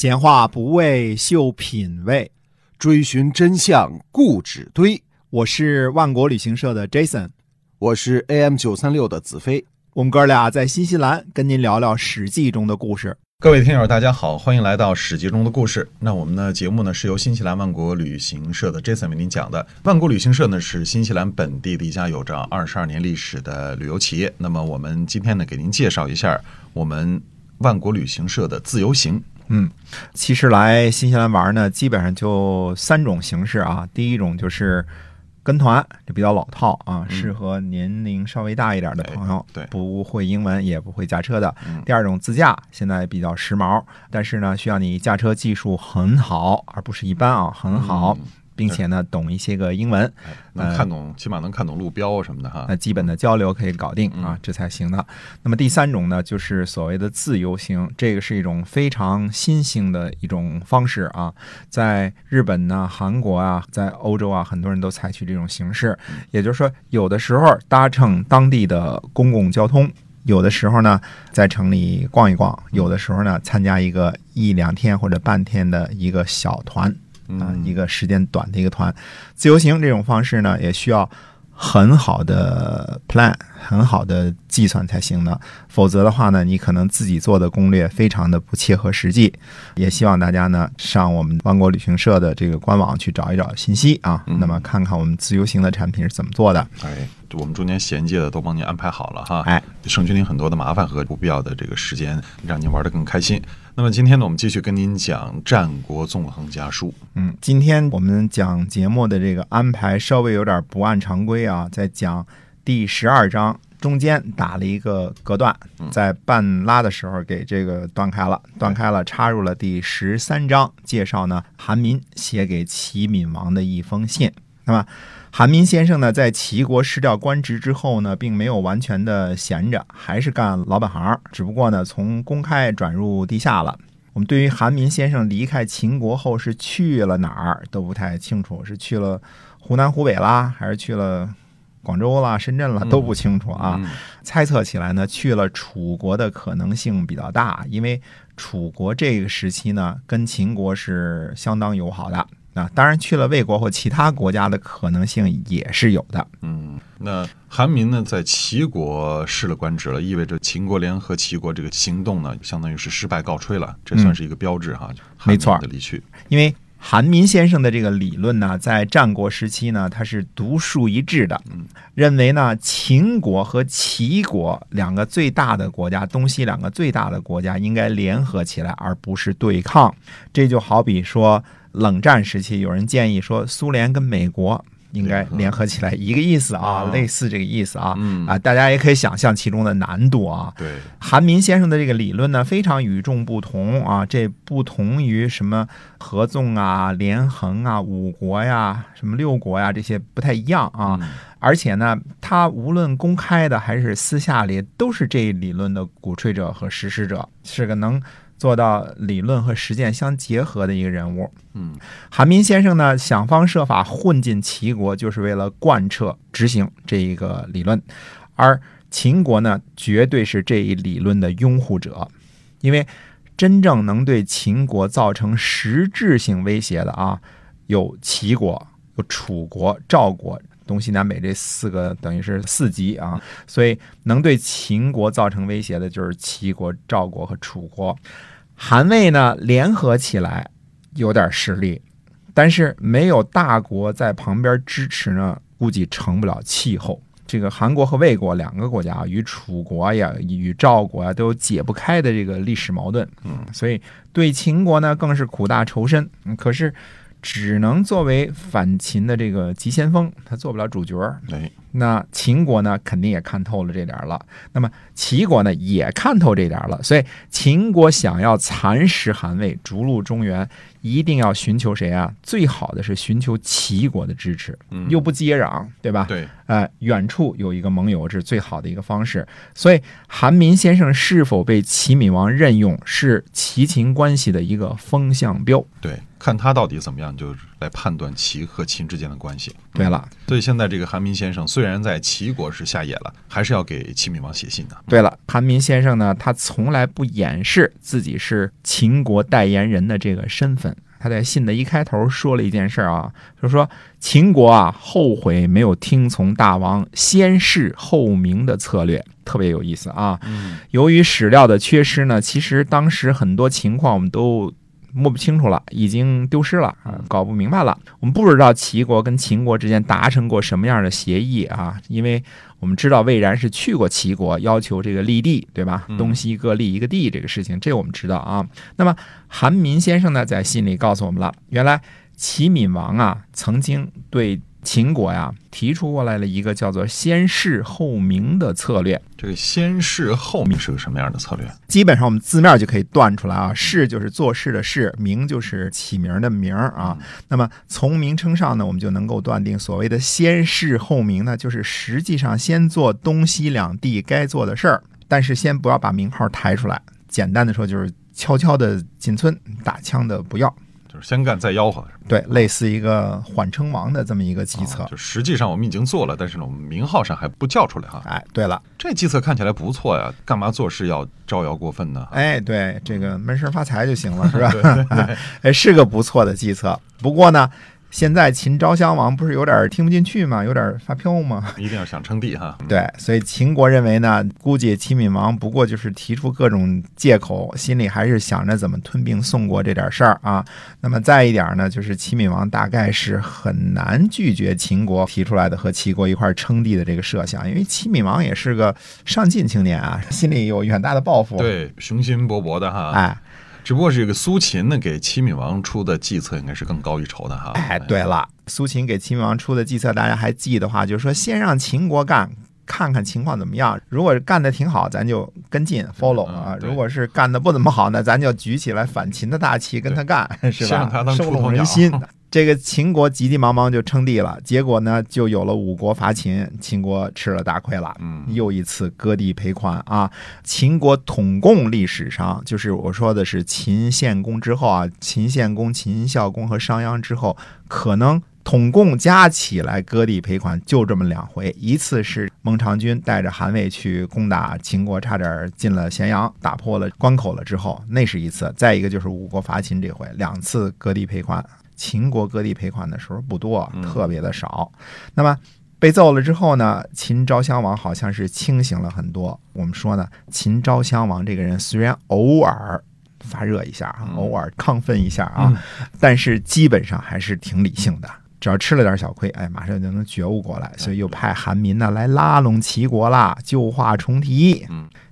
闲话不为秀品味，追寻真相固执堆。我是万国旅行社的 Jason， 我是 AM936 的子飞。我们哥俩在新西兰跟您聊聊《史记》中的故事。各位听友大家好，欢迎来到《史记》中的故事。那我们的节目呢是由新西兰万国旅行社的 Jason 为您讲的。万国旅行社呢是新西兰本地的一家有着22年历史的旅游企业。那么我们今天呢给您介绍一下我们万国旅行社的自由行。其实来新西兰玩呢基本上就三种形式啊。第一种就是跟团，这比较老套啊，适合年龄稍微大一点的朋友，不会英文也不会驾车的。第二种自驾，现在比较时髦，但是呢需要你驾车技术很好，而不是一般啊，很好，并且呢懂一些个英文，能看懂，起码能看懂路标什么的哈。那基本的交流可以搞定啊，这才行的。那么第三种呢，就是所谓的自由行，这个是一种非常新兴的一种方式啊，在日本呢、韩国啊、在欧洲啊，很多人都采取这种形式。也就是说，有的时候搭乘当地的公共交通，有的时候呢在城里逛一逛，有的时候呢参加一个1-2天或者半天的一个小团。一个时间短的一个团。自由行这种方式呢也需要很好的 plan， 很好的计算才行的，否则的话呢你可能自己做的攻略非常的不切合实际。也希望大家呢上我们万国旅行社的这个官网去找一找信息啊，那么看看我们自由行的产品是怎么做的。我们中间衔接的都帮您安排好了哈，省去您很多的麻烦和不必要的这个时间，让您玩得更开心。那么今天呢，我们继续跟您讲战国纵横家书。今天我们讲节目的这个安排稍微有点不按常规啊，在讲第12章中间打了一个隔断，在半拉的时候给这个断开了，插入了第13章，介绍呢韩民写给齐闵王的一封信。那么韩民先生呢，在齐国失掉官职之后呢，并没有完全的闲着，还是干老本行，只不过呢，从公开转入地下了。我们对于韩民先生离开秦国后是去了哪儿都不太清楚，是去了湖南、湖北啦，还是去了广州啦、深圳啦，都不清楚啊。猜测起来呢，去了楚国的可能性比较大，因为楚国这个时期呢，跟秦国是相当友好的。当然去了魏国或其他国家的可能性也是有的。那韩民呢在齐国失了官职了，意味着秦国联合齐国这个行动呢相当于是失败告吹了，这算是一个标志哈。没错，韩民的离去。因为韩民先生的这个理论呢在战国时期呢他是独树一帜的，认为呢秦国和齐国两个最大的国家，东西两个最大的国家应该联合起来而不是对抗。这就好比说冷战时期有人建议说苏联跟美国应该联合起来，一个意思啊，类似这个意思啊。大家也可以想象其中的难度啊。韩民先生的这个理论呢非常与众不同啊，这不同于什么合纵啊、连横啊、五国呀、什么六国呀，这些不太一样啊。而且呢他无论公开的还是私下里都是这一理论的鼓吹者和实施者，是个能做到理论和实践相结合的一个人物。韩民先生呢想方设法混进齐国，就是为了贯彻执行这一个理论。而秦国呢绝对是这一理论的拥护者，因为真正能对秦国造成实质性威胁的啊，有齐国、有楚国、赵国，东西南北这四个等于是四极啊，所以能对秦国造成威胁的就是齐国、赵国和楚国。韩魏呢联合起来有点实力，但是没有大国在旁边支持呢，估计成不了气候。这个韩国和魏国两个国家与楚国呀、与赵国呀都有解不开的这个历史矛盾，所以对秦国呢更是苦大仇深。可是只能作为反秦的这个急先锋，他做不了主角。那秦国呢肯定也看透了这点了，那么齐国呢也看透这点了，所以秦国想要蚕食韩魏、逐鹿中原，一定要寻求谁啊？最好的是寻求齐国的支持，又不接壤，对吧？远处有一个盟友，这是最好的一个方式。所以韩民先生是否被齐闵王任用，是齐秦关系的一个风向标。看他到底怎么样，就是来判断齐和秦之间的关系。对了，所以现在这个韩民先生虽然在齐国是下野了，还是要给齐闵王写信的。对了，韩民先生呢，他从来不掩饰自己是秦国代言人的这个身份。他在信的一开头说了一件事啊，就是说秦国啊后悔没有听从大王先事后明的策略，特别有意思啊。由于史料的缺失呢，其实当时很多情况我们都摸不清楚了，已经丢失了，搞不明白了。我们不知道齐国跟秦国之间达成过什么样的协议啊，因为我们知道魏然是去过齐国要求这个立地，对吧，东西各立一个地这个事情，这我们知道啊。那么韩民先生呢在信里告诉我们了，原来齐闵王啊曾经对秦国呀提出过来了一个叫做先事后明的策略。这个先事后明是个什么样的策略？基本上我们字面就可以断出来啊，事就是做事的事，明就是起名的名啊。那么从名称上呢，我们就能够断定所谓的先事后明呢，就是实际上先做东西两地该做的事儿，但是先不要把名号抬出来，简单的说就是悄悄的进村，打枪的不要，就是先干再吆喝。对，类似一个缓称王的这么一个计策，就实际上我们已经做了，但是呢我们名号上还不叫出来哈。哎，对了，这计策看起来不错呀，干嘛做事要招摇过分呢？哎，对，这个闷声发财就行了，是吧？对对对，哎，是个不错的计策。不过呢，现在秦昭襄王不是有点听不进去吗？有点发飘吗？一定要想称帝哈。对，所以秦国认为呢，估计齐闵王不过就是提出各种借口，心里还是想着怎么吞并宋国这点事儿啊。那么再一点呢，就是齐闵王大概是很难拒绝秦国提出来的和齐国一块称帝的这个设想，因为齐闵王也是个上进青年啊，心里有远大的抱负，对，雄心勃勃的哈。哎。只不过是这个苏秦呢给齐闵王出的计策应该是更高一筹的哈。哎，对了，苏秦给齐闵王出的计策，大家还记得的话，就是说先让秦国干，看看情况怎么样。如果干得挺好，咱就跟进 follow 啊；如果是干得不怎么好呢，咱就举起来反秦的大旗跟他干，是吧？先让他当触动人心。这个秦国急急忙忙就称帝了，结果呢就有了五国伐秦，秦国吃了大亏了，又一次割地赔款啊！秦国统共历史上，就是我说的是秦献公之后啊，秦献公、秦孝公和商鞅之后，可能统共加起来割地赔款就这么两回，一次是孟尝君带着韩魏去攻打秦国，差点进了咸阳，打破了关口了之后，那是一次；再一个就是五国伐秦这回，两次割地赔款。秦国割地赔款的时候不多，特别的少。那么被揍了之后呢，秦昭襄王好像是清醒了很多。我们说呢，秦昭襄王这个人虽然偶尔发热一下，偶尔亢奋一下啊，但是基本上还是挺理性的。只要吃了点小亏，哎，马上就能觉悟过来，所以又派韩民呢来拉拢齐国啦，旧话重提。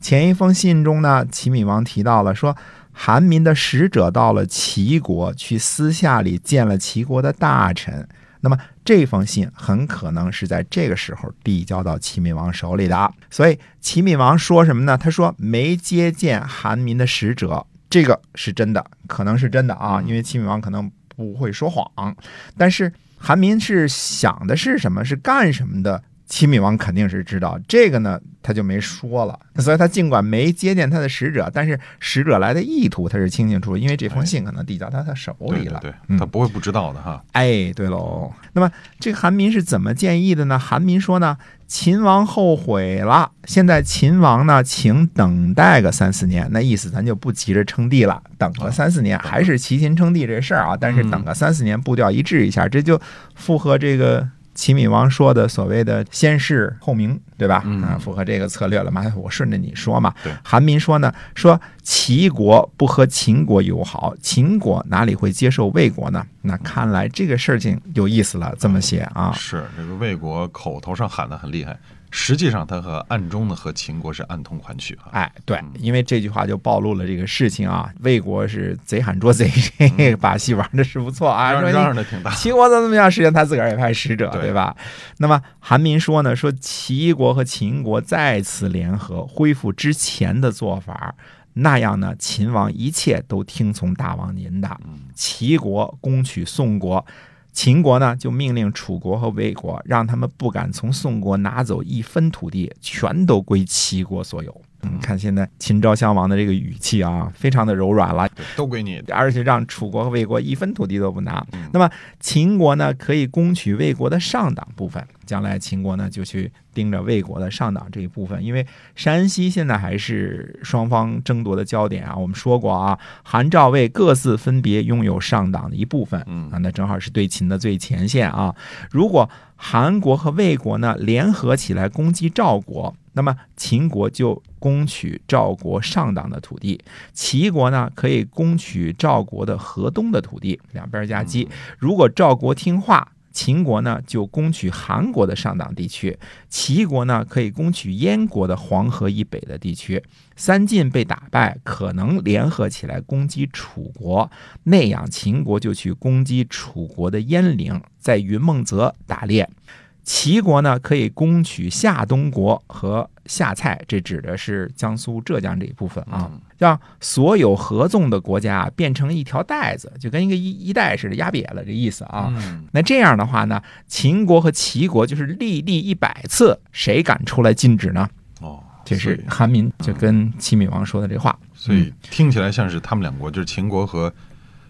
前一封信中呢，齐闵王提到了说，韩民的使者到了齐国，去私下里见了齐国的大臣。那么这封信很可能是在这个时候递交到齐闵王手里的。所以齐闵王说什么呢？他说没接见韩民的使者，这个是真的，可能是真的啊，因为齐闵王可能不会说谎，但是。韩民是想的是什么，是干什么的，齐闵王肯定是知道，这个呢他就没说了。所以他尽管没接见他的使者，但是使者来的意图他是清清楚楚，因为这封信可能递到他的手里了。哎，对对对，他不会不知道的哈。哎，对喽。那么这个韩民是怎么建议的呢？韩民说呢，秦王后悔了，现在秦王呢请等待个3-4年，那意思咱就不急着称帝了，等个3-4年，还是齐秦称帝这事儿啊，但是等个3-4年步调一致一下，这就符合这个齐闵王说的所谓的先事后明，对吧？符合这个策略了嘛？我顺着你说嘛。韩民说呢，说齐国不和秦国友好，秦国哪里会接受魏国呢？那看来这个事情有意思了，这么写啊。是这个魏国口头上喊得很厉害，实际上他和暗中的和秦国是暗通款曲啊。哎，对，因为这句话就暴露了这个事情啊。魏国是贼喊捉贼，这个把戏玩的是不错啊，嚷嚷的挺大。秦国怎么样，实际上他自个儿也派使者，对吧？那么韩民说呢，说齐国和秦国再次联合，恢复之前的做法。那样呢，秦王一切都听从大王您的。齐国攻取宋国。秦国呢就命令楚国和魏国，让他们不敢从宋国拿走一分土地，全都归齐国所有。看现在秦昭襄王的这个语气啊，非常的柔软了，都归你，而且让楚国和魏国一分土地都不拿。那么秦国呢，可以攻取魏国的上党部分，将来秦国呢就去盯着魏国的上党这一部分，因为山西现在还是双方争夺的焦点啊。我们说过啊，韩、赵、魏各自分别拥有上党的一部分啊，那正好是对秦的最前线啊。如果韩国和魏国呢联合起来攻击赵国，那么秦国就攻取赵国上党的土地，齐国呢可以攻取赵国的河东的土地，两边夹击。如果赵国听话，秦国呢就攻取韩国的上党地区，齐国呢可以攻取燕国的黄河以北的地区。三晋被打败，可能联合起来攻击楚国，那样秦国就去攻击楚国的鄢陵，在云梦泽打猎。齐国呢可以攻取夏东国和夏蔡，这指的是江苏浙江这一部分啊，让所有合纵的国家变成一条带子，就跟一个一带似的压瘪了这意思啊。那这样的话呢，秦国和齐国就是历历100次，谁敢出来禁止呢？哦，这是韩民就跟齐闵王说的这话，所以听起来像是他们两国，就是秦国和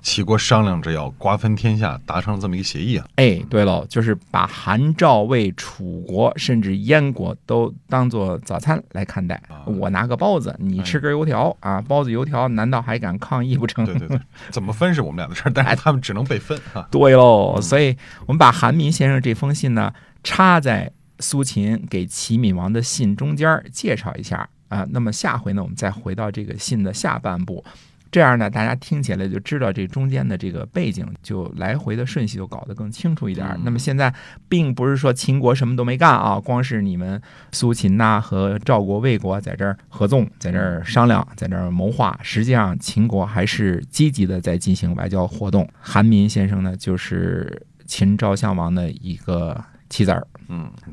齐国商量着要瓜分天下，达成了这么一个协议啊！哎，对了，就是把韩、赵、魏、楚国甚至燕国都当做早餐来看待。我拿个包子，你吃根油条啊！包子油条，难道还敢抗议不成？对对对，怎么分是我们俩的事儿，但是他们只能被分啊！对喽，所以我们把韩民先生这封信呢插在苏秦给齐闵王的信中间介绍一下啊。那么下回呢，我们再回到这个信的下半部。这样呢，大家听起来就知道这中间的这个背景，就来回的顺序就搞得更清楚一点。那么现在并不是说秦国什么都没干啊，光是你们苏秦呐和赵国、魏国在这儿合纵，在这儿商量，在这儿谋划。实际上，秦国还是积极的在进行外交活动。韩民先生呢，就是秦昭襄王的一个棋子儿。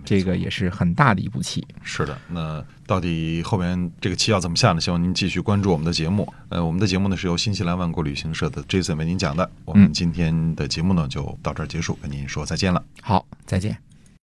这个也是很大的一步棋。是的，那到底后面这个棋要怎么下呢？希望您继续关注我们的节目。我们的节目呢是由新西兰万国旅行社的 Jason 为您讲的。我们今天的节目呢就到这儿结束，跟您说再见了。好，再见。